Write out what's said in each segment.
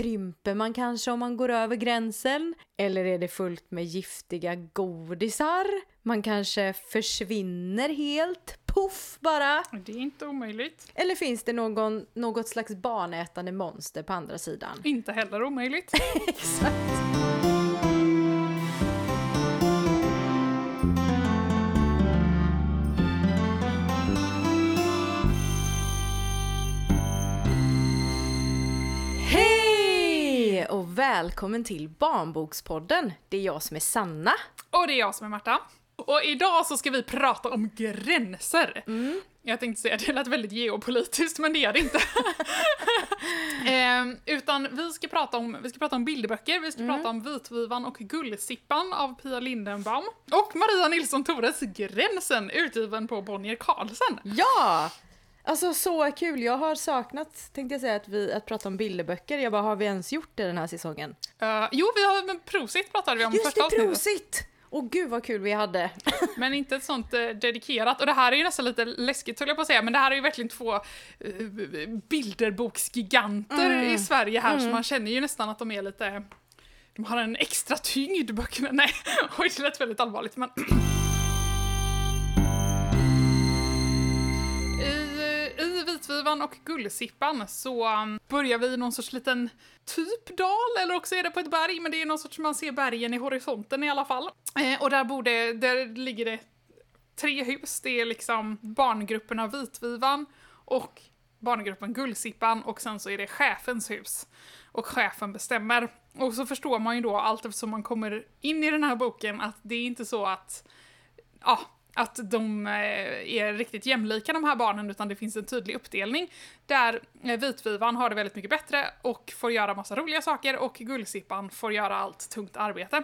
Krymper man kanske om man går över gränsen? Eller är det fullt med giftiga godisar? Man kanske försvinner helt. Puff bara. Det är inte omöjligt. Eller finns det något slags barnätande monster på andra sidan? Inte heller omöjligt. Exakt. Och välkommen till Barnbokspodden. Det är jag som är Sanna. Och det är jag som är Marta. Och idag så ska vi prata om gränser. Mm. Jag tänkte säga att det lät väldigt geopolitiskt, men det är det inte. Utan vi ska prata om bilderböcker, vi ska prata om Vitvivan och Gullsippan av Pia Lindenbaum. Och Maria Nilsson Torres Gränsen, utgiven på Bonnier Carlsen. Ja! Alltså så kul, jag har saknat, tänkte jag säga, att prata om bilderböcker. Jag bara, har vi ens gjort det den här säsongen? Jo, vi har prosit pratade vi om. Just det, prosit! Och gud vad kul vi hade. Men inte ett sånt dedikerat. Och det här är ju nästan lite läskigt, höll jag på att säga. Men det här är ju verkligen två bilderboksgiganter i Sverige här. Så man känner ju nästan att de är lite... De har en extra tyngd i böckerna. Nej, oj, det lät väldigt allvarligt. Men... I Vitvivan och Gullsippan så börjar vi i någon sorts liten typ dal, eller också är det på ett berg, men det är någon sorts, man ser bergen i horisonten i alla fall. Och där ligger det tre hus. Det är liksom barngruppen av Vitvivan och barngruppen Gullsippan, och sen så är det chefens hus. Och chefen bestämmer. Och så förstår man ju då allt eftersom man kommer in i den här boken att det är inte så att... Ja, att de är riktigt jämlika de här barnen, utan det finns en tydlig uppdelning där Vitvivan har det väldigt mycket bättre och får göra massa roliga saker, och Gullsippan får göra allt tungt arbete.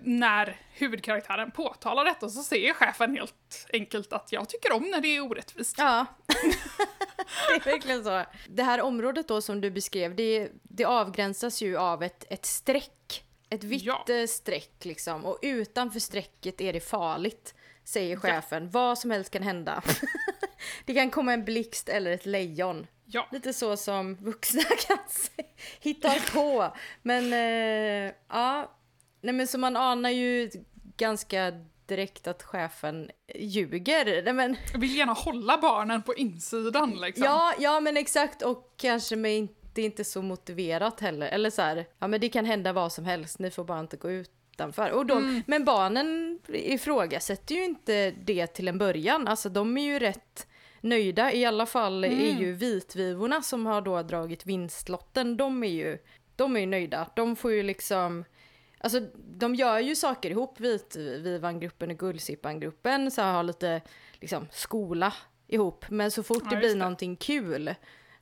När huvudkaraktären påtalar detta så säger chefen helt enkelt att jag tycker om när det är orättvist. Ja, det är verkligen så. Det här området då som du beskrev, det avgränsas ju av ett streck. Ett vitt streck liksom. Och utanför strecket är det farligt, säger chefen. Ja. Vad som helst kan hända. Det kan komma en blixt eller ett lejon. Ja. Lite så som vuxna kan hitta på. Men ja. Nej, men så man anar ju ganska direkt att chefen ljuger. Nej, men... Vill gärna hålla barnen på insidan liksom. Ja, men exakt. Och kanske med inte... Det är inte så motiverat heller. Eller så här, ja men det kan hända vad som helst. Ni får bara inte gå utanför. Och men barnen ifrågasätter ju inte det till en början. Alltså de är ju rätt nöjda. I alla fall är ju vitvivorna som har då dragit vinstlotten. De är ju nöjda. De får ju liksom... Alltså de gör ju saker ihop. Vitvivangruppen och Gullsippangruppen. Så har lite liksom skola ihop. Men så fort det blir någonting kul...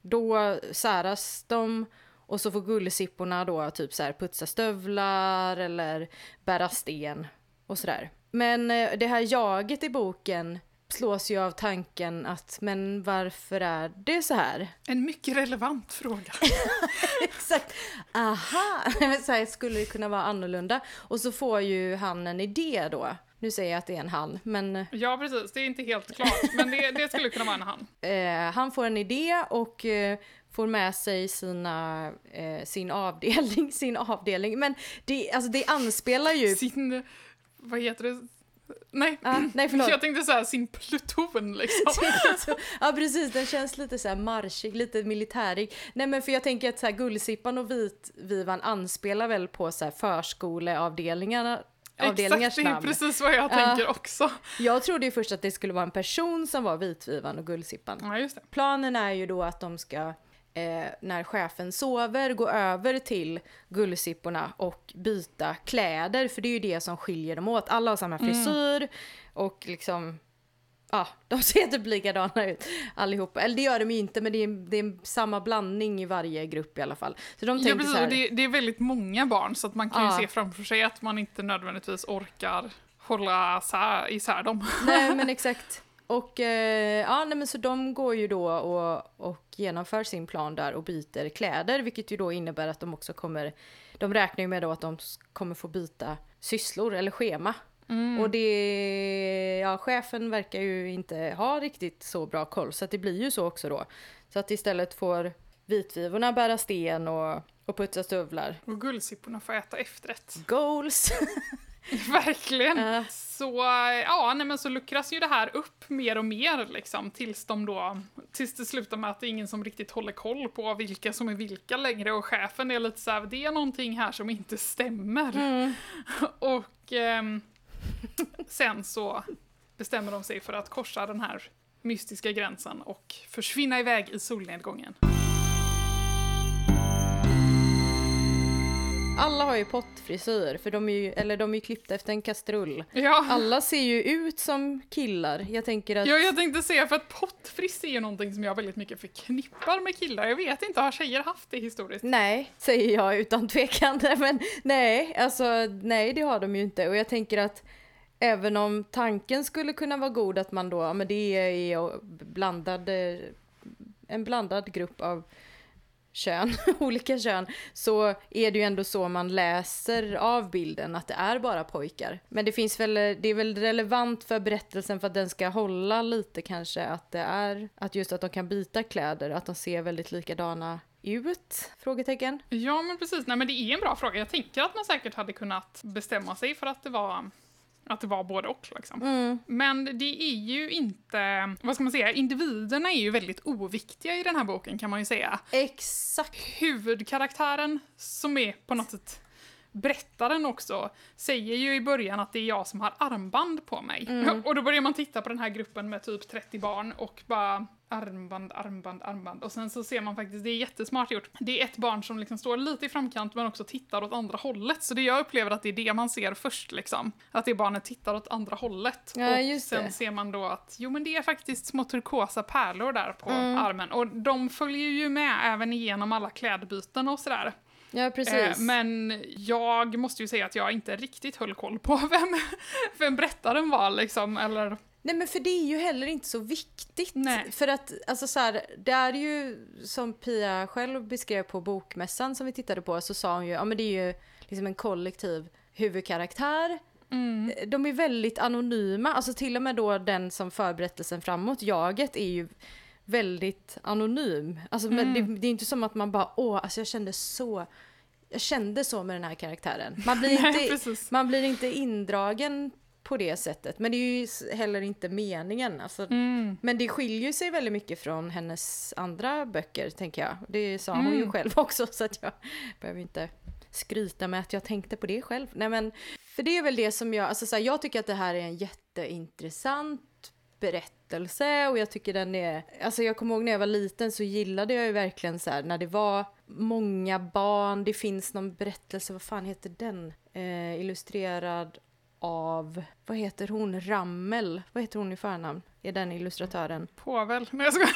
Då säras de, och så får gullsipporna då typ så här putsa stövlar eller bära sten och sådär. Men det här jaget i boken slås ju av tanken att, men varför är det så här? En mycket relevant fråga. Exakt. Aha, så här skulle det kunna vara annorlunda. Och så får ju han en idé då. Nu säger jag att det är en han, men... Ja, precis. Det är inte helt klart, men det skulle kunna vara en han. Han får en idé och får med sig sin avdelning. Men det anspelar ju... Sin... Vad heter det? Nej, nej förlåt. Jag tänkte så här, sin pluton liksom. Ja, precis. Den känns lite så här marschig, lite militärig. Nej, men för jag tänker att så här, Gullsippan och Vitvivan anspelar väl på så här förskoleavdelningarna. Exakt, det är precis vad jag tänker också. Jag trodde ju först att det skulle vara en person som var Vitvivan och Gullsippan. Ja, just det. Planen är ju då att de ska, när chefen sover, gå över till Gullsipporna och byta kläder. För det är ju det som skiljer dem åt. Alla har samma frisyr och liksom... Ja, de ser typ likadana ut allihopa. Eller det gör de ju inte, men det är samma blandning i varje grupp i alla fall. Så de tänker så här... det är väldigt många barn, så att man kan ju se framför sig att man inte nödvändigtvis orkar hålla isär dem. Nej, men exakt. Och nej, men så de går ju då och genomför sin plan där och byter kläder, vilket ju då innebär att de också kommer... De räknar ju med då att de kommer få byta sysslor eller schema. Och det, chefen verkar ju inte ha riktigt så bra koll, så att det blir ju så också då. Så att istället får vitvivorna bära sten och putsa stövlar. Och gullsipporna får äta efterrätt. Goals! Verkligen. Så, ja, nej, men så luckras ju det här upp mer och mer liksom, tills det slutar med att det är ingen som riktigt håller koll på vilka som är vilka längre, och chefen är lite så här, det är någonting här som inte stämmer. Mm. Och sen så bestämmer de sig för att korsa den här mystiska gränsen och försvinna iväg i solnedgången. Alla har ju pottfrisyr, för de är ju klippta efter en kastrull. Ja. Alla ser ju ut som killar. Jag tänker att... Ja, jag tänkte säga, för att pottfriss är ju någonting som jag väldigt mycket förknippar med killar. Jag vet inte, har tjejer haft det historiskt? Nej, säger jag utan tvekan. Men nej, det har de ju inte. Och jag tänker att även om tanken skulle kunna vara god att man då, ja, men det är en blandad grupp av kön, olika kön, så är det ju ändå så man läser av bilden, att det är bara pojkar. Men det är väl relevant för berättelsen för att den ska hålla lite kanske, att det är att just att de kan byta kläder, att de ser väldigt likadana ut? Frågetecken. Ja, men precis. Nej, men det är en bra fråga. Jag tänker att man säkert hade kunnat bestämma sig för att det var både och liksom. Mm. Men det är ju inte, vad ska man säga, individerna är ju väldigt oviktiga i den här boken, kan man ju säga. Exakt. Huvudkaraktären, som är på något sätt berättaren också, säger ju i början att det är jag som har armband på mig. Mm. Och då börjar man titta på den här gruppen med typ 30 barn och bara armband. Och sen så ser man faktiskt, det är jättesmart gjort. Det är ett barn som liksom står lite i framkant men också tittar åt andra hållet. Så det jag upplever att det är det man ser först liksom. Att det barnet tittar åt andra hållet. Ja, just och sen det. Ser man då att, jo men det är faktiskt små turkosa pärlor där på armen. Och de följer ju med även igenom alla klädbyten och sådär. Ja, precis. Men jag måste ju säga att jag inte riktigt höll koll på vem berättaren var liksom, eller... Nej, men för det är ju heller inte så viktigt. Nej. För att, alltså så här, det är ju som Pia själv beskrev på bokmässan som vi tittade på, så sa hon ju, ja men det är ju liksom en kollektiv huvudkaraktär. Mm. De är väldigt anonyma, alltså till och med då den som för berättelsen framåt, jaget, är ju väldigt anonym. Alltså, men det är inte som att man bara, alltså jag kände så med den här karaktären. Man blir inte indragen på det sättet. Men det är ju heller inte meningen. Alltså. Mm. Men det skiljer sig väldigt mycket från hennes andra böcker, tänker jag. Det sa hon ju själv också, så att jag behöver inte skryta med att jag tänkte på det själv. Nej, men för det är väl det som jag... Alltså, så här, jag tycker att det här är en jätteintressant berättelse, och jag tycker den är... Alltså, jag kommer ihåg när jag var liten så gillade jag ju verkligen så här, när det var många barn. Det finns någon berättelse, vad fan heter den? Illustrerad av, vad heter hon? Rammel. Vad heter hon i förnamn? Är den illustratören? Påväl. Men jag ska...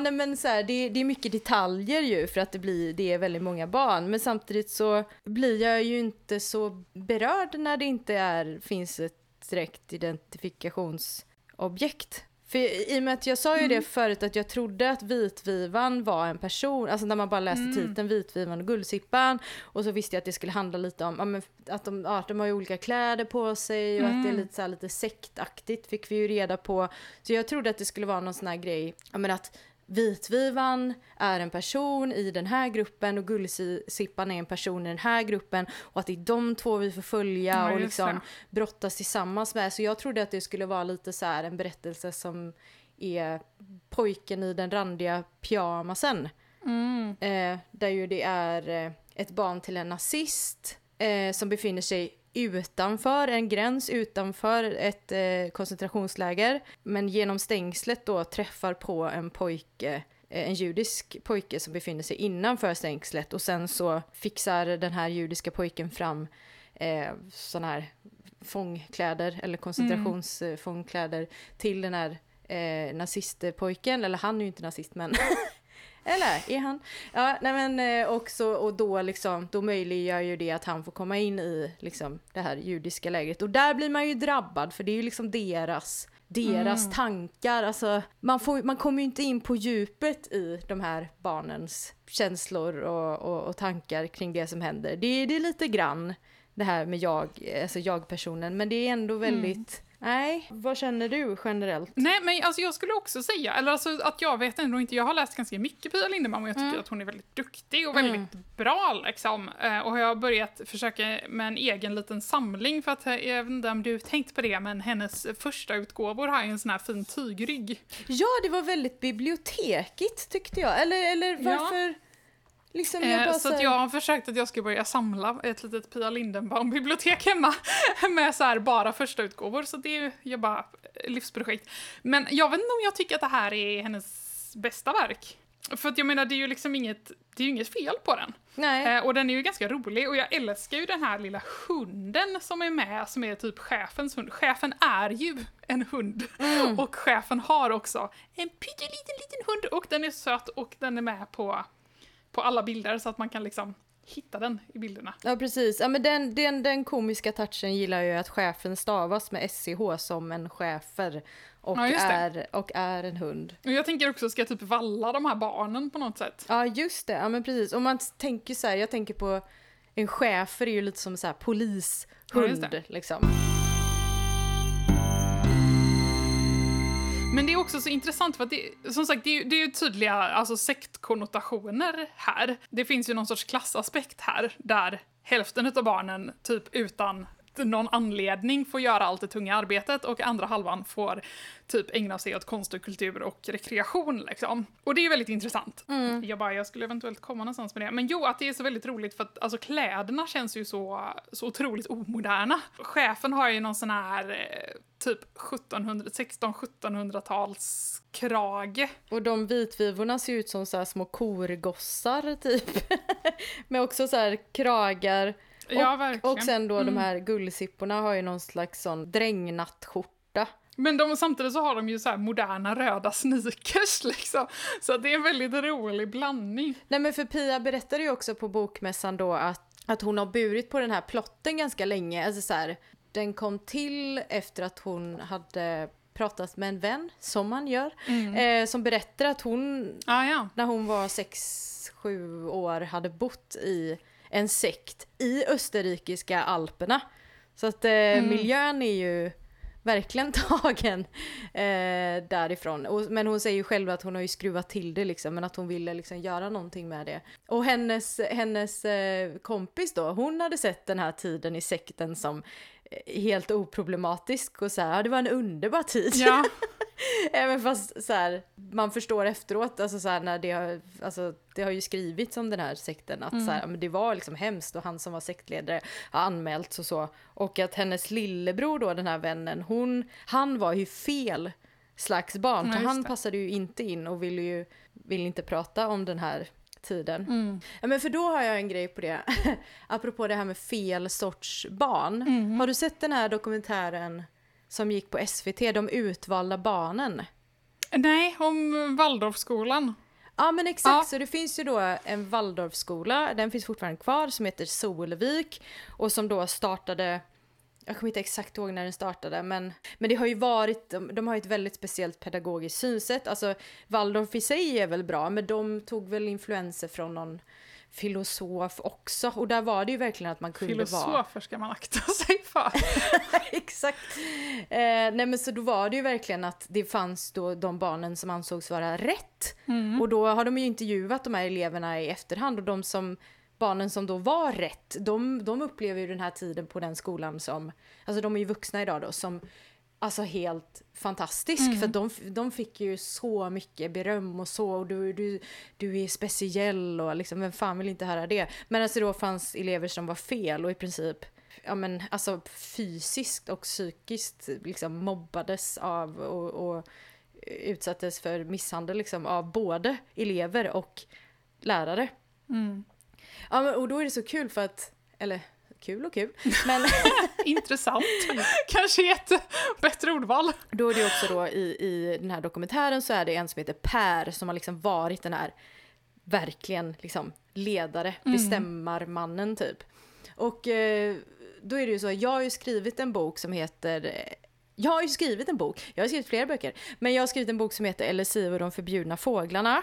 nej, men så här, det är mycket detaljer ju, för att det är väldigt många barn. Men samtidigt så blir jag ju inte så berörd när det inte finns ett direkt identifikationsobjekt. För i och med att jag sa ju det förut, att jag trodde att vitvivan var en person, alltså när man bara läste titeln vitvivan och guldsippan, och så visste jag att det skulle handla lite om, ja, men att de har ju olika kläder på sig, och att det är lite så här, lite sektaktigt fick vi ju reda på. Så jag trodde att det skulle vara någon sån här grej, ja, men att vitvivan är en person i den här gruppen och gullsippan är en person i den här gruppen, och att det är de två vi får följa och liksom brottas tillsammans med. Så jag trodde att det skulle vara lite så här en berättelse som är pojken i den randiga pyjamasen. Där ju det är ett barn till en nazist som befinner sig utanför en gräns, utanför ett koncentrationsläger, men genom stängslet då träffar på en pojke, en judisk pojke som befinner sig innanför stängslet, och sen så fixar den här judiska pojken fram sån här fångkläder eller koncentrationsfångkläder till den här nazistpojken, eller han är ju inte nazist men eller är han? Ja, nej men också, och då liksom, då möjliggör ju det att han får komma in i liksom det här judiska lägret, och där blir man ju drabbad, för det är ju liksom deras tankar, alltså man kommer ju inte in på djupet i de här barnens känslor och tankar kring det som händer. Det är lite grann det här med jag, alltså jag-personen, men det är ändå väldigt Nej, vad känner du generellt? Nej, men alltså jag skulle också säga, eller alltså att jag vet ändå inte, jag har läst ganska mycket Pia Lindenbaum och jag tycker att hon är väldigt duktig och väldigt bra liksom. Och jag har börjat försöka med en egen liten samling för att, jag vet inte om du tänkt på det, men hennes första utgåvor har ju en sån här fin tygrygg. Ja, det var väldigt bibliotekigt tyckte jag, eller varför... Ja. Liksom så att jag har försökt att jag ska börja samla ett litet Pia Lindenbaum-bibliotek hemma med så här bara första utgåvor. Så det är ju bara livsprojekt. Men jag vet inte om jag tycker att det här är hennes bästa verk. För att jag menar, det är ju liksom inget, det är ju inget fel på den. Nej. Och den är ju ganska rolig. Och jag älskar ju den här lilla hunden som är med, som är typ chefens hund. Chefen är ju en hund. Mm. Och chefen har också en pytteliten liten hund. Och den är söt och den är med på alla bilder så att man kan liksom hitta den i bilderna. Ja, precis. Ja, men den komiska touchen gillar ju att chefen stavas med SCH som en chefer och, ja, är en hund. Och jag tänker också, ska jag typ valla de här barnen på något sätt? Ja, just det. Ja, men precis. Om man tänker så här, jag tänker på en chefer är ju lite som så här polishund, ja, liksom. Men det är också så intressant för att det, som sagt, det är ju tydliga alltså sektkonnotationer här. Det finns ju någon sorts klassaspekt här där hälften av barnen typ utan någon anledning får göra allt det tunga arbetet och andra halvan får typ ägna sig åt konst och kultur och rekreation liksom. Och det är ju väldigt intressant. Mm. Jag skulle eventuellt komma någonstans med det. Men jo, att det är så väldigt roligt för att alltså, kläderna känns ju så otroligt omoderna. Chefen har ju någon sån här typ 1600-1700-tals krage. Och de vitvivorna ser ut som så här små korgossar typ. Men också så här kragar. Ja, och sen då de här gullsipporna har ju någon slags sån drängnattskjorta. Men samtidigt så har de ju så här moderna röda sneakers liksom. Så det är en väldigt rolig blandning. Nej, men för Pia berättade ju också på bokmässan då att hon har burit på den här plotten ganska länge. Alltså så här, den kom till efter att hon hade pratat med en vän, som man gör, som berättar att hon när hon var 6-7 år hade bott i en sekt i österrikiska Alperna. Så att miljön är ju verkligen tagen därifrån. Men hon säger ju själv att hon har ju skruvat till det liksom, men att hon ville liksom göra någonting med det. Och hennes kompis då, hon hade sett den här tiden i sekten som helt oproblematisk och så här, det var en underbar tid. Ja. Även fast så här, man förstår efteråt, alltså så här, när det har ju skrivits om den här sekten att så här, men det var liksom hemskt och han som var sektledare har anmälts och så. Och att hennes lillebror då, den här vännen, han var ju fel slags barn. Ja, han passade ju inte in och ville inte prata om den här tiden. Ja, men för då har jag en grej på det. Apropå det här med fel sorts barn. Har du sett den här dokumentären som gick på SVT, De utvalda barnen? Nej, om Waldorfskolan. Ja, men exakt. Ja. Så det finns ju då en Waldorfskola, den finns fortfarande kvar, som heter Solvik och som då startade, jag kommer inte exakt ihåg när den startade, men det har ju varit, de har ju ett väldigt speciellt pedagogiskt synsätt. Alltså Waldorf i sig är väl bra, men de tog väl influenser från någon filosof också, och där var det ju verkligen att man kunde filosofer vara... Filosofer ska man akta sig för. Exakt. Nej, men så då var det ju verkligen att det fanns då de barnen som ansågs vara rätt, och då har de ju intervjuat de här eleverna i efterhand, och barnen som då var rätt, de upplever ju den här tiden på den skolan som, alltså de är ju vuxna idag då, som alltså helt fantastisk, för de fick ju så mycket beröm och så, och du är speciell och liksom, vem fan vill inte höra det? Men alltså då fanns elever som var fel och i princip, ja men alltså fysiskt och psykiskt liksom mobbades av och utsattes för misshandel liksom av både elever och lärare. Ja, men, och då är det så kul för att, eller kul och kul, men intressant, kanske ett bättre ordval. Då är det också då i den här dokumentären så är det en som heter Pär som har liksom varit den här verkligen liksom ledare, bestämmarmannen typ. Och då är det ju så, jag har skrivit flera böcker, men jag har skrivit en bok som heter LCU och de förbjudna fåglarna.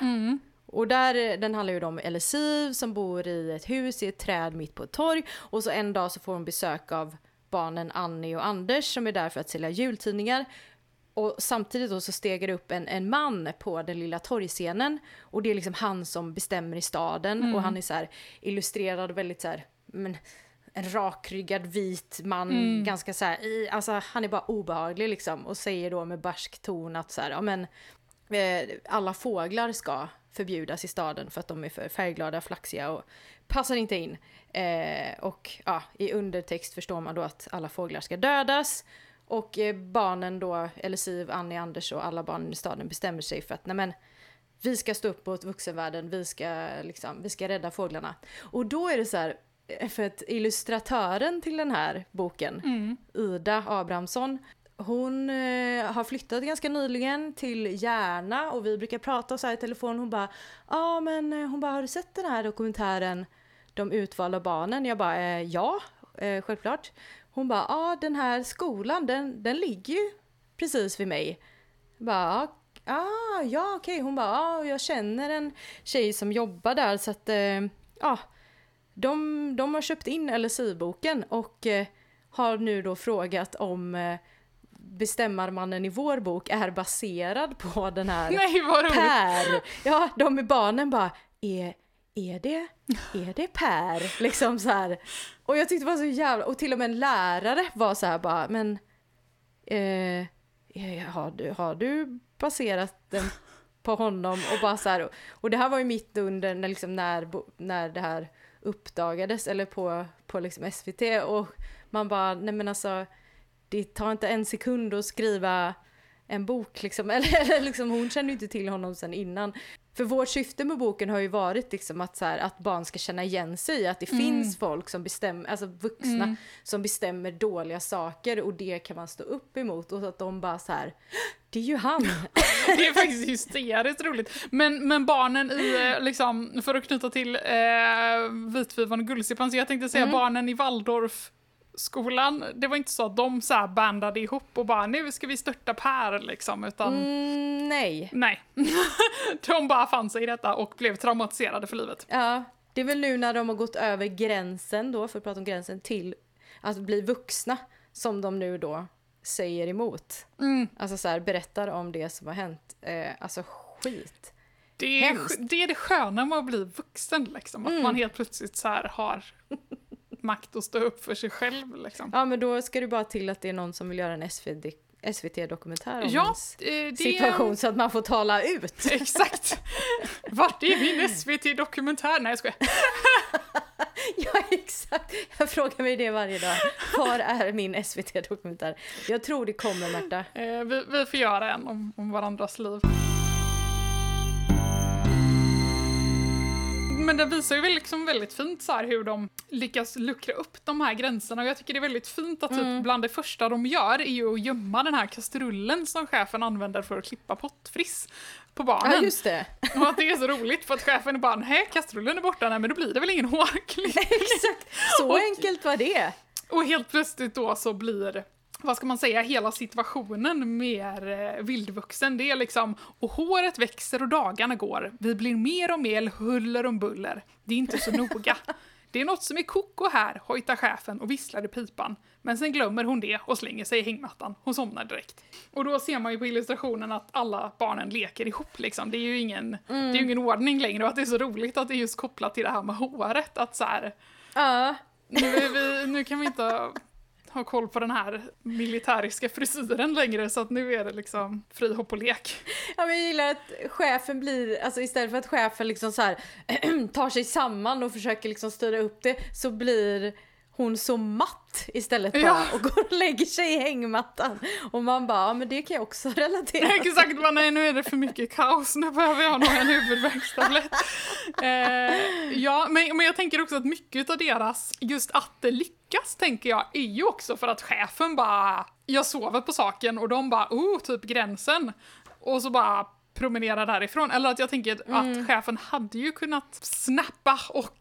Och den handlar ju om Elsiv som bor i ett hus i ett träd mitt på ett torg. Och så en dag så får hon besök av barnen Annie och Anders som är där för att sälja jultidningar. Och samtidigt då så stegar det upp en man på den lilla torgscenen. Och det är liksom han som bestämmer i staden. Mm. Och han är så här illustrerad och väldigt så här... Men, en rakryggad vit man, ganska så här, alltså han är bara obehaglig liksom, och säger då med barsk ton att så här, ja men alla fåglar ska förbjudas i staden för att de är för färgglada, flaxiga och passar inte in. Och ja, i undertext förstår man då att alla fåglar ska dödas, och barnen då, Elsiv, Annie, Anders och alla barnen i staden bestämmer sig för att nej men vi ska stå upp mot vuxenvärlden, vi ska rädda fåglarna. Och då är det så här, för att illustratören till den här boken, Ida Abrahamsson, hon har flyttat ganska nyligen till Järna, och vi brukar prata så här i telefon. Hon bara, har du sett den här dokumentären De utvalda barnen? Jag bara, ja, självklart. Hon bara, den här skolan, den ligger ju precis vid mig. Jag bara, okej. Hon bara, jag känner en tjej som jobbar där, så att De har köpt in LCU-boken och har nu då frågat om bestämmarmannen i vår bok är baserad på den här Pär. Ja, de i barnen bara, är det Pär? Liksom så här. Och jag tyckte det var så jävla... Och till och med en lärare var så här bara, men har du baserat den på honom? Och bara så här, och det här var ju mitt under när det här uppdagades, eller på liksom SVT, och man bara, nej men alltså det tar inte en sekund att skriva en bok liksom, eller liksom, hon känner ju inte till honom sen innan. För vårt syfte med boken har ju varit liksom att, så här, att barn ska känna igen sig, att det finns folk som bestämmer, alltså vuxna som bestämmer dåliga saker, och det kan man stå upp emot, och så att de bara så här, det är ju han. Det är faktiskt hysteriskt roligt. Men barnen i, liksom, för att knyta till Vitvivan och Guldsipan, så jag tänkte säga barnen i Waldorfskolan, det var inte så att de så här bandade ihop och bara, nu ska vi störta Pär liksom, utan... Nej. De bara fann sig i detta och blev traumatiserade för livet. Ja, det är väl nu när de har gått över gränsen då, för att prata om gränsen, till att bli vuxna, som de nu då säger emot. Alltså så här, berättar om det som har hänt. Alltså skit. Det är det sköna med att bli vuxen liksom. Att man helt plötsligt så här har makt att stå upp för sig själv liksom. Ja, men då ska du bara till att det är någon som vill göra en SVT-dokumentär om situation, så att man får tala ut. Exakt. Vart är min SVT-dokumentär? Nej, jag skojar. Ja, exakt. Jag frågar mig det varje dag. Var är min SVT-dokumentär? Jag tror det kommer, Marta. Vi får göra en om varandras liv. Men det visar ju liksom väldigt fint så här hur de lyckas luckra upp de här gränserna. Och jag tycker det är väldigt fint att typ bland det första de gör är ju att gömma den här kastrullen som chefen använder för att klippa pottfriss på barnen. Ja, just det. Och att det är så roligt, för att chefen är bara, nej, kastrullen är borta, nej, men då blir det väl ingen hårklipp. Exakt, så enkelt var det. Och helt plötsligt då så blir, vad ska man säga, hela situationen mer vildvuxen. Det är liksom, och håret växer och dagarna går. Vi blir mer och mer huller om buller. Det är inte så noga. Det är något som är koko här, hojtar chefen och visslar i pipan. Men sen glömmer hon det och slänger sig i hängmattan. Hon somnar direkt. Och då ser man ju på illustrationen att alla barnen leker ihop liksom. Det är ju ingen ordning längre, och att det är så roligt att det är just kopplat till det här med håret. Att så här, nu kan vi inte... har koll på den här militäriska frisyren längre, så att nu är det liksom fri hopp och lek. Ja, men jag gillar att chefen blir, alltså istället för att chefen liksom så här tar sig samman och försöker liksom styra upp det, så blir hon så matt istället bara, och går och lägger sig i hängmattan. Och man bara, men det kan jag också relatera. Nej, exakt, bara, nej, nu är det för mycket kaos, nu behöver jag nog en huvudvärkstablett. Men jag tänker också att mycket av deras, just att det lyckas, tänker jag, är ju också för att chefen bara, jag sover på saken, och de bara, typ gränsen. Och så bara promenerar därifrån. Eller att jag tänker att chefen hade ju kunnat snappa och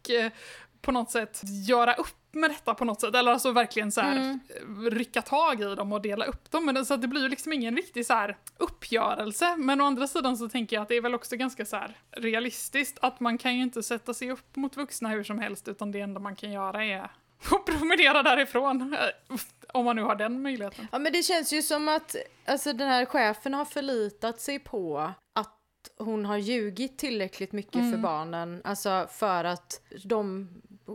på något sätt göra upp med detta på något sätt, eller alltså verkligen så här rycka tag i dem och dela upp dem, men så att det blir ju liksom ingen riktig så här uppgörelse. Men å andra sidan så tänker jag att det är väl också ganska så här realistiskt, att man kan ju inte sätta sig upp mot vuxna hur som helst, utan det enda man kan göra är att promenera därifrån. Om man nu har den möjligheten. Ja, men det känns ju som att alltså, den här chefen har förlitat sig på att hon har ljugit tillräckligt mycket för barnen. Alltså för att de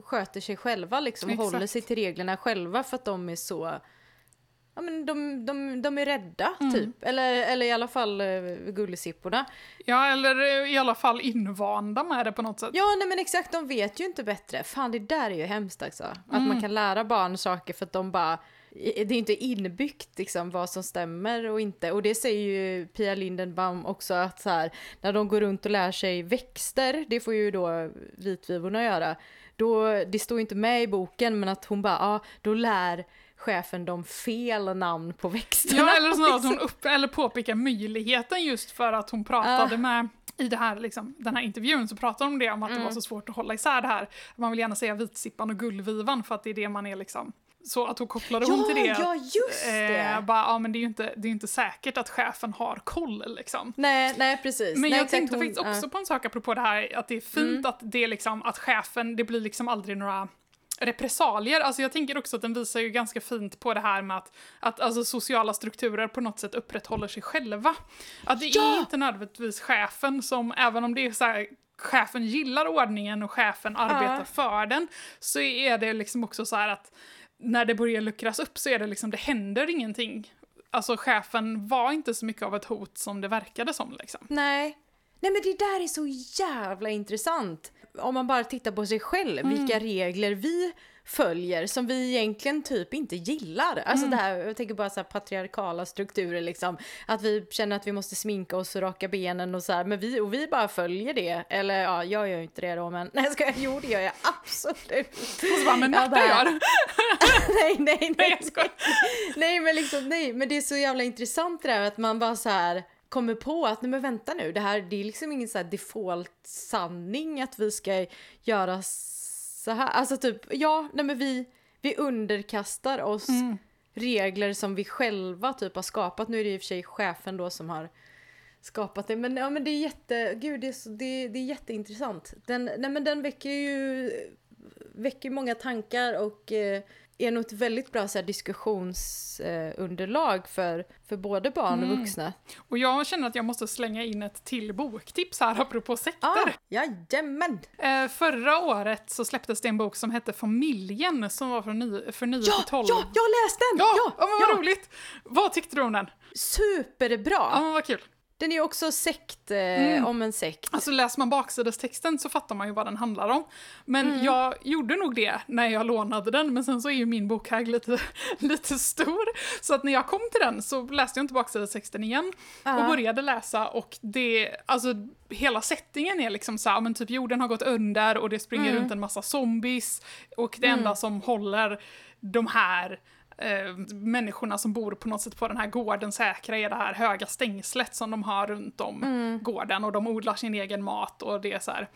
sköter sig själva liksom. Exakt. Håller sig till reglerna själva för att de är så... Ja, men de är rädda, typ. Eller i alla fall gullisipporna. Ja, eller i alla fall invanda med det på något sätt. Ja, nej men exakt, de vet ju inte bättre. Fan, det där är ju hemskt också. Att man kan lära barn saker för att de bara... Det är inte inbyggt liksom, vad som stämmer och inte. Och det säger ju Pia Lindenbaum också, att så här, när de går runt och lär sig växter, det får ju då vitvivorna göra. Då, det står ju inte med i boken, men att hon bara, då lär... chefen de fel namn på växterna. Ja, eller snarare att hon eller påpekar möjligheten, just för att hon pratade med, i det här, liksom, den här intervjun så pratade de om att det var så svårt att hålla isär det här. Man vill gärna säga vitsippan och gullvivan för att det är det man är liksom. Så att hon kopplade hon till det. Ja, just det. Men det är ju inte säkert att chefen har koll liksom. Nej, precis. Men jag tänkte faktiskt också på en sak apropå det här, att det är fint att det liksom, att chefen, det blir liksom aldrig några repressalier. Alltså jag tänker också att den visar ju ganska fint på det här med att alltså sociala strukturer på något sätt upprätthåller sig själva. Att det är inte nödvändigtvis chefen som, även om det är så här, chefen gillar ordningen och chefen arbetar för den, så är det liksom också så här att när det börjar luckras upp så är det liksom, det händer ingenting. Alltså chefen var inte så mycket av ett hot som det verkade som liksom. Nej, men det där är så jävla intressant. Om man bara tittar på sig själv, vilka regler vi följer som vi egentligen typ inte gillar. Alltså det här, jag tänker bara så här patriarkala strukturer liksom, att vi känner att vi måste sminka oss och raka benen och så här, men vi bara följer det. Eller ja, jag gör inte det då, men nej, det gör jag absolut. Och så bara, men Marta gör. Nej, men det är så jävla intressant det där, att man bara så här kommer på att, nej men vänta nu, det här, det är liksom ingen så här default-sanning att vi ska göra så här. Alltså typ, vi underkastar oss regler som vi själva typ har skapat. Nu är det i och för sig chefen då som har skapat det, men ja, men det är det är jätteintressant. Den väcker många tankar och är nog ett väldigt bra så här diskussionsunderlag för både barn och vuxna. Och jag känner att jag måste slänga in ett till boktips här apropå sektor. Jajamän! Förra året så släpptes det en bok som hette Familjen, som var från 9 till 12. Ja, jag läste den! Vad roligt! Vad tyckte du om den? Superbra! Ja, men vad kul! Den är också sekt om en sekt. Alltså läser man baksidestexten så fattar man ju vad den handlar om. Men jag gjorde nog det när jag lånade den. Men sen så är ju min bokhög lite stor. Så att när jag kom till den så läste jag inte baksidestexten igen. Och började läsa. Och det, alltså hela settingen är liksom så här, men typ jorden har gått under och det springer runt en massa zombies. Och det enda som håller de här... människorna som bor på något sätt på den här gården säkra är det här höga stängslet som de har runt om gården, och de odlar sin egen mat och det är så här.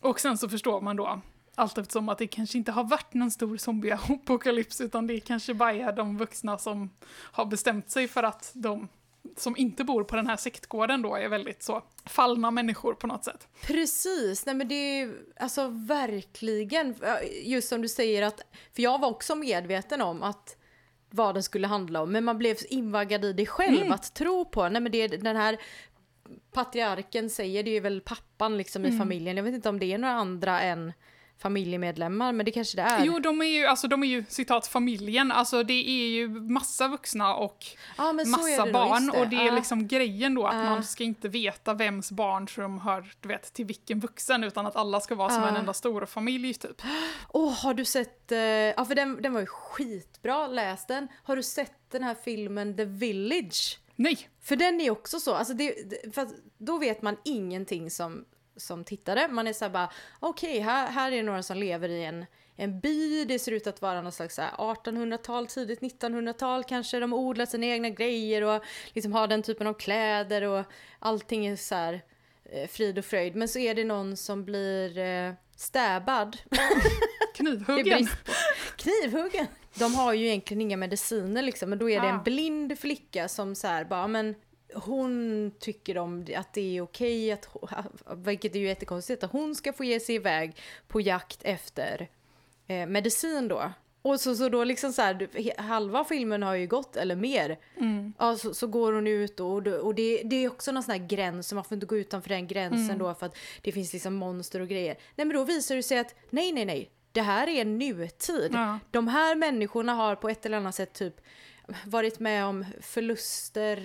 Och sen så förstår man då allt eftersom att det kanske inte har varit någon stor zombie-apokalyps, utan det är kanske bara de vuxna som har bestämt sig för att de som inte bor på den här sektgården då är väldigt så fallna människor på något sätt. Precis, nej men det är ju alltså verkligen just som du säger, att för jag var också medveten om att vad den skulle handla om. Men man blev invaggad i det själv att tro på. Nej, men det, den här patriarken säger, det är väl pappan liksom i familjen. Jag vet inte om det är några andra än familjemedlemmar, men det kanske det är. Jo, de är ju citat familjen. Alltså det är ju massa vuxna och massa barn då, och det är liksom grejen då att man ska inte veta vems barn som hör, du vet, till vilken vuxen, utan att alla ska vara som en enda stor familj typ. Har du sett för den var ju skitbra, läs den. Har du sett den här filmen The Village? Nej. För den är också så, alltså för då vet man ingenting som tittare. Man är så här bara, okej, här är några som lever i en by. Det ser ut att vara någon slags 1800-tal, tidigt 1900-tal kanske. De odlar sina egna grejer och liksom har den typen av kläder och allting är så här frid och fröjd. Men så är det någon som blir stäbbad. Knivhuggen. De har ju egentligen inga mediciner liksom, men då är det en blind flicka som så här bara, men hon tycker om att det är okej, vilket är ju jättekonstigt, att hon ska få ge sig iväg på jakt efter medicin då. Och så då liksom så här, halva filmen har ju gått eller mer. Mm. Ja, så går hon ut och det är också någon sån här gräns som man får inte gå utanför den gränsen då för att det finns liksom monster och grejer. Nej, men då visar det sig att nej. Det här är nutid. Ja. De här människorna har på ett eller annat sätt typ varit med om förluster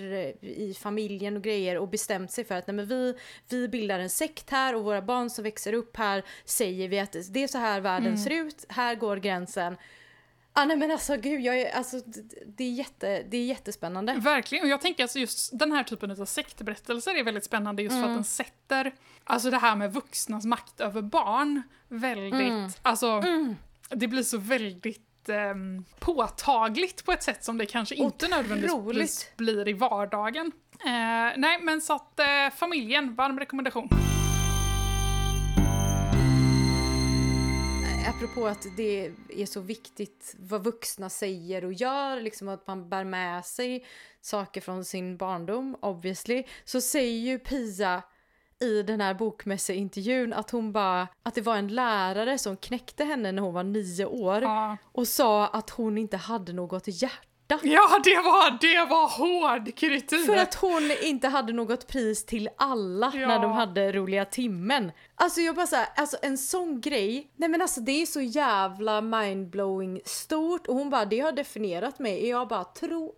i familjen och grejer och bestämt sig för att nej, men vi bildar en sekt här och våra barn som växer upp här säger vi att det är så här världen ser ut. Här går gränsen. Ah, nej, men alltså gud, det är jättespännande. Verkligen, och jag tänker alltså just den här typen av sektberättelser är väldigt spännande just för att den sätter alltså det här med vuxnas makt över barn väldigt, det blir så väldigt påtagligt på ett sätt som det kanske inte nödvändigtvis blir i vardagen. Nej, men så att familjen, varm rekommendation. Apropå att det är så viktigt vad vuxna säger och gör, liksom att man bär med sig saker från sin barndom, obviously, så säger ju Pia i den här bokmässintervjun att hon bara, att det var en lärare som knäckte henne när hon var 9 år och sa att hon inte hade något hjärta. Ja, det var hård kritik. För att hon inte hade något pris till alla när de hade roliga timmen. Alltså jag bara så här, alltså en sån grej. Nej men alltså det är så jävla mindblowing stort. Och hon bara, det har definierat mig. Jag bara, tro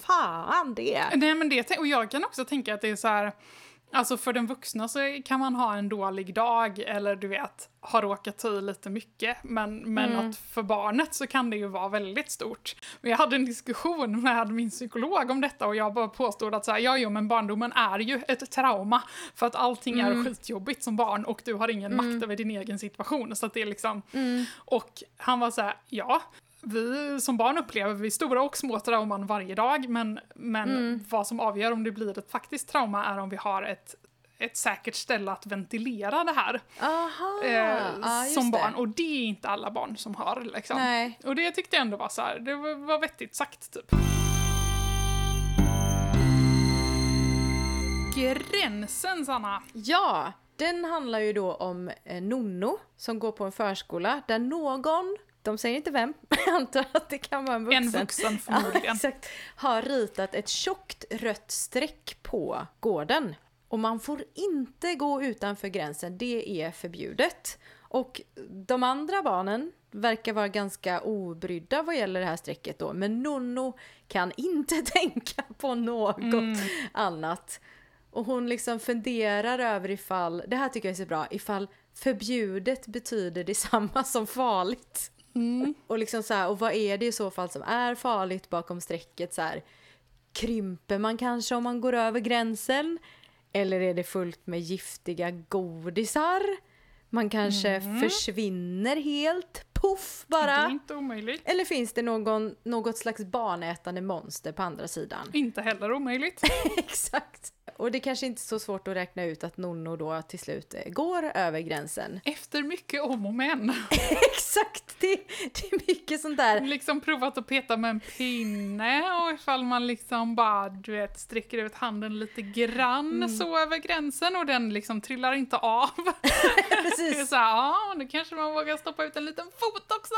fan det. Nej men det, och jag kan också tänka att det är så här... Alltså för den vuxna så kan man ha en dålig dag eller du vet, ha råkat i lite mycket. Men att för barnet så kan det ju vara väldigt stort. Men jag hade en diskussion med min psykolog om detta och jag bara påstod att så här, men barndomen är ju ett trauma. För att allting är skitjobbigt som barn och du har ingen makt över din egen situation. Så att det är liksom... Och han var så här, vi som barn upplever vi stora och små trauman varje dag, men vad som avgör om det blir ett faktiskt trauma är om vi har ett säkert ställe att ventilera det här som barn. Det. Och det är inte alla barn som har. Liksom. Nej. Och det tyckte jag ändå var så här, det var vettigt sagt typ. Gränsen, Sanna! Ja, den handlar ju då om Nonno som går på en förskola där någon... De säger inte vem, jag antar att det kan vara en vuxen. En vuxen förmodligen. Ja, exakt. Har ritat ett tjockt rött streck på gården. Och man får inte gå utanför gränsen, det är förbjudet. Och de andra barnen verkar vara ganska obrydda vad gäller det här strecket då. Men Nonno kan inte tänka på något annat. Och hon liksom funderar över ifall, det här tycker jag är så bra, ifall förbjudet betyder detsamma som farligt. Och liksom så här, och vad är det i så fall som är farligt bakom strecket så här, krymper man kanske om man går över gränsen eller är det fullt med giftiga godisar, man kanske försvinner helt puff bara, det är inte omöjligt, eller finns det något slags barnätande monster på andra sidan, inte heller omöjligt. Exakt. Och det kanske inte är så svårt att räkna ut att Nonno då till slut går över gränsen. Efter mycket om och men. Exakt, det är mycket sånt där. Liksom provat att peta med en pinne och ifall man liksom bara, du vet, sträcker ut handen lite grann så över gränsen och den liksom trillar inte av. Precis. Det är så här, nu kanske man vågar stoppa ut en liten fot också.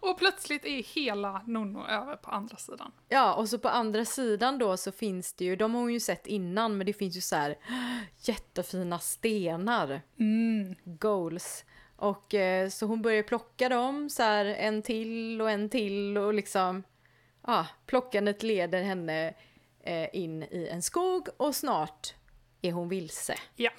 Och plötsligt är hela Nonno över på andra sidan. Ja, och så på andra sidan då så finns det ju, de har ju sett innan, men det finns ju så här jättefina stenar. Goals. Och så hon börjar plocka dem så här, en till och liksom plockandet leder henne in i en skog och snart är hon vilse. Ja.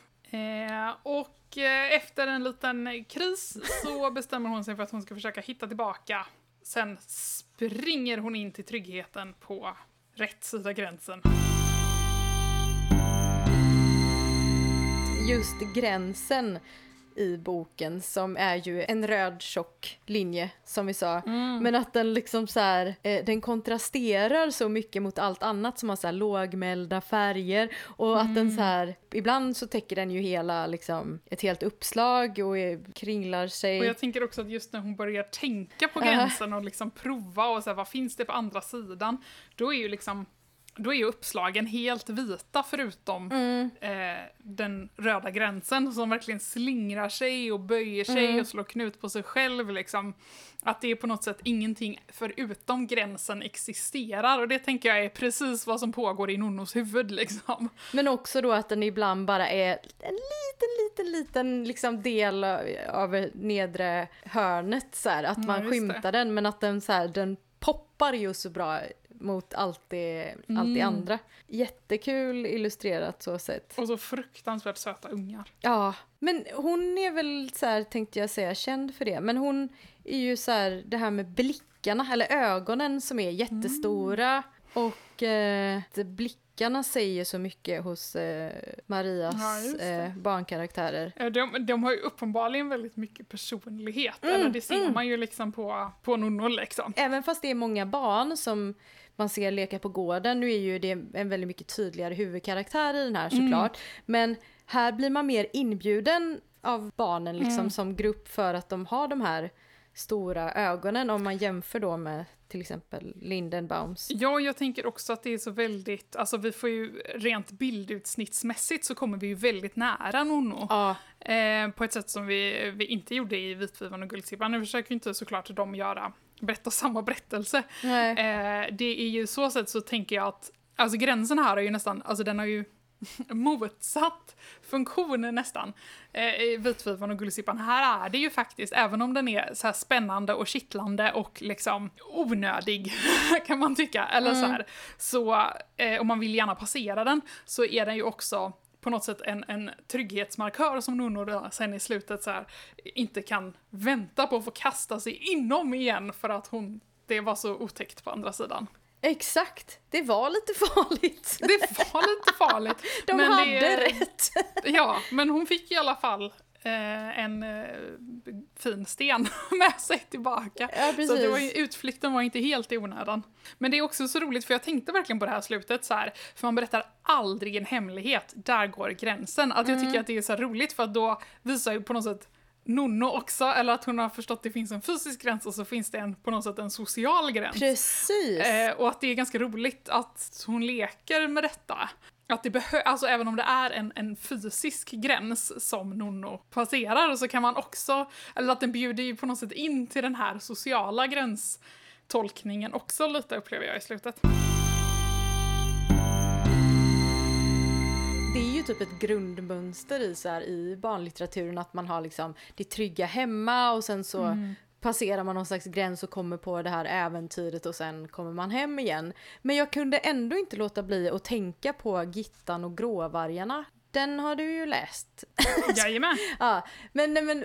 Och efter en liten kris så bestämmer hon sig för att hon ska försöka hitta tillbaka. Sen springer hon in till tryggheten på rätt sida gränsen. Just gränsen i boken som är ju en röd tjock linje som vi sa. Men att den liksom så här, den kontrasterar så mycket mot allt annat som har så här lågmälda färger och att den så här, ibland så täcker den ju hela liksom ett helt uppslag och kringlar sig. Och jag tänker också att just när hon börjar tänka på gränsen och liksom prova och så här, vad finns det på andra sidan, då är ju liksom Då är ju uppslagen helt vita förutom den röda gränsen som verkligen slingrar sig och böjer sig och slår knut på sig själv. Liksom. Att det är på något sätt ingenting förutom gränsen existerar. Och det tänker jag är precis vad som pågår i Nonnos huvud. Liksom. Men också då att den ibland bara är en liten liksom del av nedre hörnet. Så här, att man skymtar den men att den, så här, den poppar ju så bra mot allt det andra. Jättekul illustrerat så sett. Och så fruktansvärt söta ungar. Ja, men hon är väl så här, tänkte jag säga, känd för det. Men hon är ju så här, det här med blickarna, eller ögonen som är jättestora. Och blickarna säger så mycket hos Marias barnkaraktärer. De har ju uppenbarligen väldigt mycket personlighet. Eller det ser man ju liksom på Nonno liksom. Även fast det är många barn som man ser leka på gården. Nu är ju det en väldigt mycket tydligare huvudkaraktär i den här såklart. Men här blir man mer inbjuden av barnen liksom, som grupp för att de har de här stora ögonen om man jämför då med till exempel Lindenbaums. Ja, jag tänker också att det är så väldigt, alltså vi får ju rent bildutsnittsmässigt så kommer vi ju väldigt nära Nonno. Ja. På ett sätt som vi inte gjorde i Vitvivan och Guldkippan. Nu försöker ju inte såklart de berätta samma berättelse. Nej. Det är ju så sätt så tänker jag att alltså gränsen här är ju nästan, alltså den har ju motsatt funktionen nästan i Vitvivan och Guldkippan. Här är det ju faktiskt, även om den är så här spännande och kittlande och liksom onödig kan man tycka, eller så här, så om man vill gärna passera den så är den ju också på något sätt en trygghetsmarkör som Nonno sen i slutet så här, inte kan vänta på att få kasta sig inom igen för att det var så otäckt på andra sidan. Exakt, det var lite farligt. De men hade rätt. Ja, men hon fick i alla fall en fin sten med sig tillbaka. Ja, så det var, utflykten var inte helt i onödan. Men det är också så roligt för jag tänkte verkligen på det här slutet så här, för man berättar aldrig en hemlighet, där går gränsen. Att jag tycker att det är så här roligt för att då visar ju på något sätt Nonno också, eller att hon har förstått att det finns en fysisk gräns och så finns det på något sätt en social gräns. Precis. Och att det är ganska roligt att hon leker med detta. Att det alltså även om det är en fysisk gräns som Nonno passerar så kan man också, eller att den bjuder ju på något sätt in till den här sociala gränstolkningen också lite, upplever jag i slutet. Det är ju typ ett grundmönster i, så här, i barnlitteraturen att man har liksom det trygga hemma och sen så passerar man någon slags gräns och kommer på det här äventyret och sen kommer man hem igen. Men jag kunde ändå inte låta bli att tänka på Gittan och gråvargarna. Den har du ju läst. Jajamän. Ja, men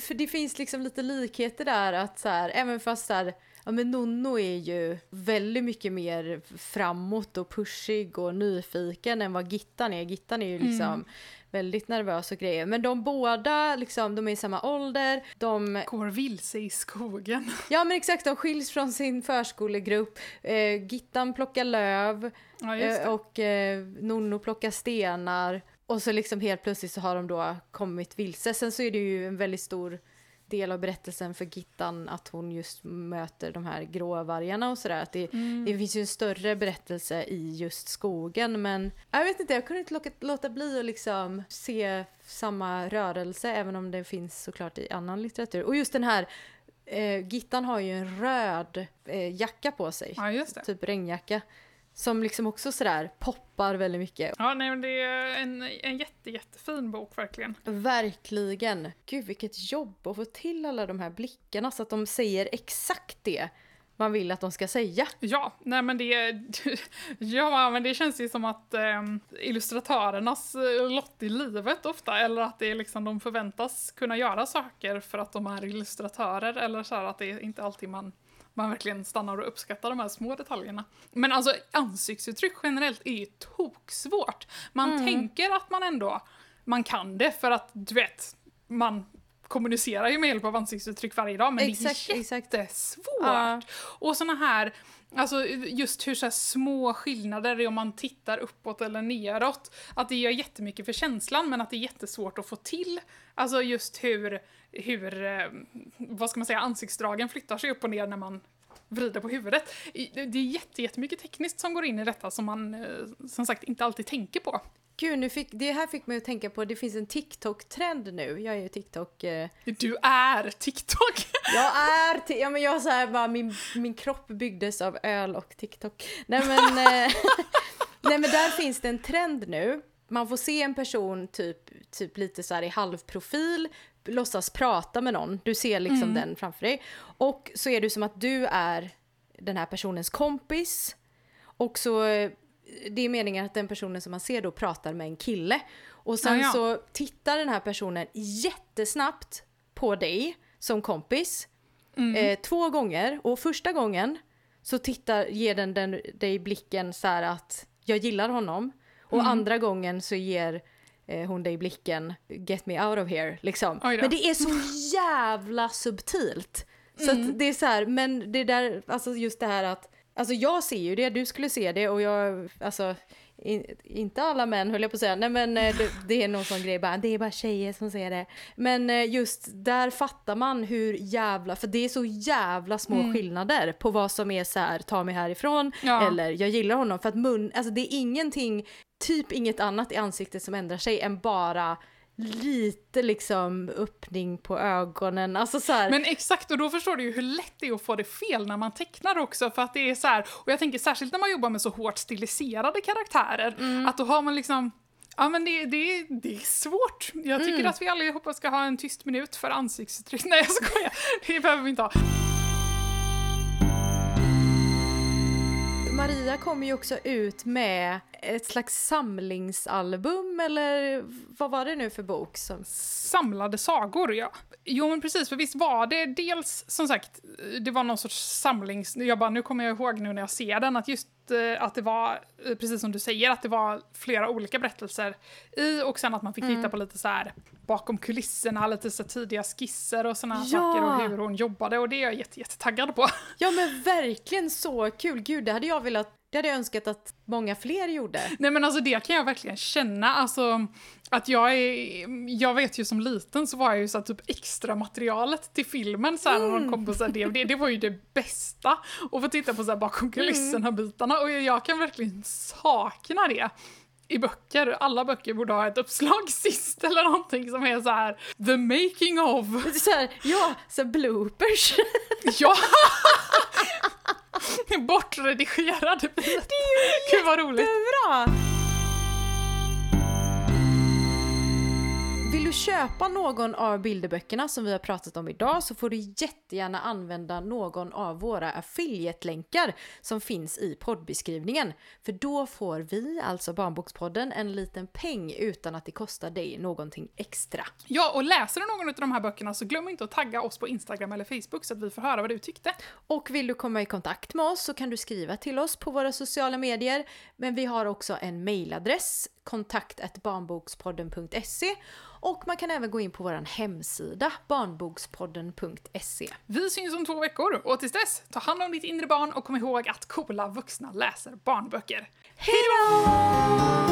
för det finns liksom lite likheter där att så här, även fast så här, ja, men Nonno är ju väldigt mycket mer framåt och pushig och nyfiken än vad Gittan är. Gittan är ju liksom väldigt nervös och grejer. Men de båda, liksom, de är i samma ålder. De går vilse i skogen. Ja, men exakt. De skiljs från sin förskolegrupp. Gittan plockar löv och Nonno plockar stenar. Och så liksom helt plötsligt så har de då kommit vilse. Sen så är det ju en väldigt stor del av berättelsen för Gittan att hon just möter de här gråvargarna och sådär. Att det finns ju en större berättelse i just skogen, men jag vet inte, jag kunde inte låta bli att liksom se samma rörelse även om det finns såklart i annan litteratur. Och just den här Gittan har ju en röd jacka på sig. Ja, just det. Typ regnjacka. Som liksom också sådär poppar väldigt mycket. Ja, nej, men det är en jättefin bok, verkligen. Verkligen. Gud, vilket jobb att få till alla de här blickarna så att de säger exakt det man vill att de ska säga. Ja, nej, men det känns ju som att illustratörernas lott i livet ofta, eller att det är liksom, de förväntas kunna göra saker för att de är illustratörer, eller så här, att det är inte alltid man verkligen stannar och uppskattar de här små detaljerna. Men alltså ansiktsuttryck generellt är ju toksvårt. Man tänker att man kan det för att du vet, man kommunicerar ju med hjälp av ansiktsuttryck varje dag, men exakt, det är jättesvårt. Och såna här, alltså just hur så här små skillnader är om man tittar uppåt eller neråt, att det gör jättemycket för känslan men att det är jättesvårt att få till, alltså just hur vad ska man säga, ansiktsdragen flyttar sig upp och ner när man vrida på huvudet. Det är jättemycket tekniskt som går in i detta som man som sagt inte alltid tänker på. Gud, det här fick mig att tänka på, det finns en TikTok-trend nu. Jag är ju TikTok... Du är TikTok! Jag så här bara, min kropp byggdes av öl och TikTok. Nej men där finns det en trend nu. Man får se en person typ lite så här i halvprofil, låtsas prata med någon. Du ser liksom den framför dig. Och så är det som att du är den här personens kompis. Och så... det är meningen att den personen som man ser då pratar med en kille. Och sen så tittar den här personen jättesnabbt på dig som kompis. Två gånger. Och första gången så ger den dig blicken så här att jag gillar honom. Och andra gången så ger hon dig blicken get me out of here. Liksom. Men det är så jävla subtilt. Så att det är så här, men det där, alltså just det här att alltså jag ser ju det, du skulle se det och jag, alltså inte alla män höll jag på att säga, nej men det är någon sån grej, bara, det är bara tjejer som ser det. Men just där fattar man hur jävla, för det är så jävla små skillnader på vad som är så här, ta mig härifrån eller jag gillar honom. För att alltså det är ingenting, typ inget annat i ansiktet som ändrar sig än bara... lite liksom öppning på ögonen, alltså så här. Men exakt, och då förstår du ju hur lätt det är att få det fel när man tecknar också, för att det är så här, och jag tänker särskilt när man jobbar med så hårt stiliserade karaktärer, att då har man liksom, ja men det är svårt. Jag tycker att vi allihopa ska ha en tyst minut för ansiktsuttryck. Nej, jag skojar, det behöver vi inte ha. Maria kommer ju också ut med ett slags samlingsalbum, eller vad var det nu för bok? Samlade sagor, ja. Jo men precis, för visst var det dels som sagt, det var någon sorts samlings... Jag bara, nu kommer jag ihåg nu när jag ser den att just att det var, precis som du säger, att det var flera olika berättelser i, och sen att man fick titta på lite så här bakom kulisserna, lite så tidiga skisser och såna här saker och hur hon jobbade, och det är jag jättetaggad på. Ja men verkligen så kul, gud det hade jag velat, det hade jag önskat att många fler gjorde. Nej men alltså det kan jag verkligen känna, alltså att jag vet ju som liten så var jag ju så typ extra materialet till filmen så här, när de kom på så här DVD, det var ju det bästa och få titta på så här bakom kulisserna bitarna, och jag kan verkligen sakna det. I böcker, alla böcker borde ha ett uppslag sist eller någonting som är så här the making of. Så här, ja, så bloopers. Ja. Bortredigerad. Det är ju vad roligt. Bra. Vill du köpa någon av bilderböckerna som vi har pratat om idag, så får du jättegärna använda någon av våra affiliate-länkar som finns i poddbeskrivningen. För då får vi, alltså Barnbokspodden, en liten peng utan att det kostar dig någonting extra. Ja, och läser du någon av de här böckerna så glöm inte att tagga oss på Instagram eller Facebook så att vi får höra vad du tyckte. Och vill du komma i kontakt med oss så kan du skriva till oss på våra sociala medier. Men vi har också en mailadress, kontakt@barnbokspodden.se, och man kan även gå in på vår hemsida barnbokspodden.se. Vi syns om 2 veckor, och tills dess, ta hand om ditt inre barn och kom ihåg att coola vuxna läser barnböcker. Hej då!